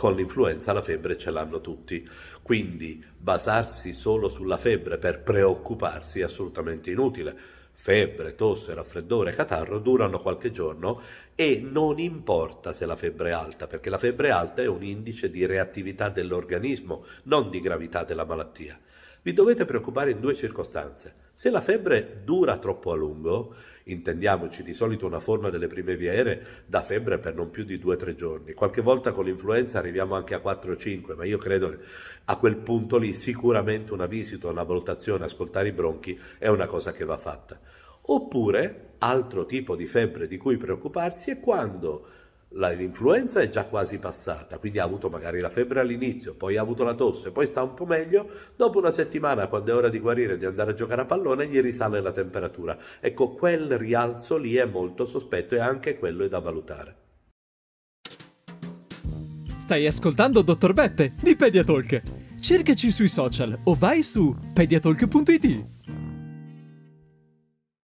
Con l'influenza la febbre ce l'hanno tutti, quindi basarsi solo sulla febbre per preoccuparsi è assolutamente inutile. Febbre, tosse, raffreddore, catarro durano qualche giorno e non importa se la febbre è alta, perché la febbre alta è un indice di reattività dell'organismo, non di gravità della malattia. Vi dovete preoccupare in due circostanze. Se la febbre dura troppo a lungo, intendiamoci di solito una forma delle prime vie aeree dà febbre per non più di 2 o 3 giorni. Qualche volta con l'influenza arriviamo anche a 4 o 5, ma io credo che a quel punto lì sicuramente una visita, una valutazione, ascoltare i bronchi è una cosa che va fatta. Oppure, altro tipo di febbre di cui preoccuparsi è quando l'influenza è già quasi passata, quindi ha avuto magari la febbre all'inizio, poi ha avuto la tosse, poi sta un po' meglio, dopo una settimana quando è ora di guarire e di andare a giocare a pallone gli risale la temperatura. Ecco, quel rialzo lì è molto sospetto e anche quello è da valutare. Stai ascoltando Dottor Beppe di Pediatalk. Cercaci sui social o vai su pediatalk.it.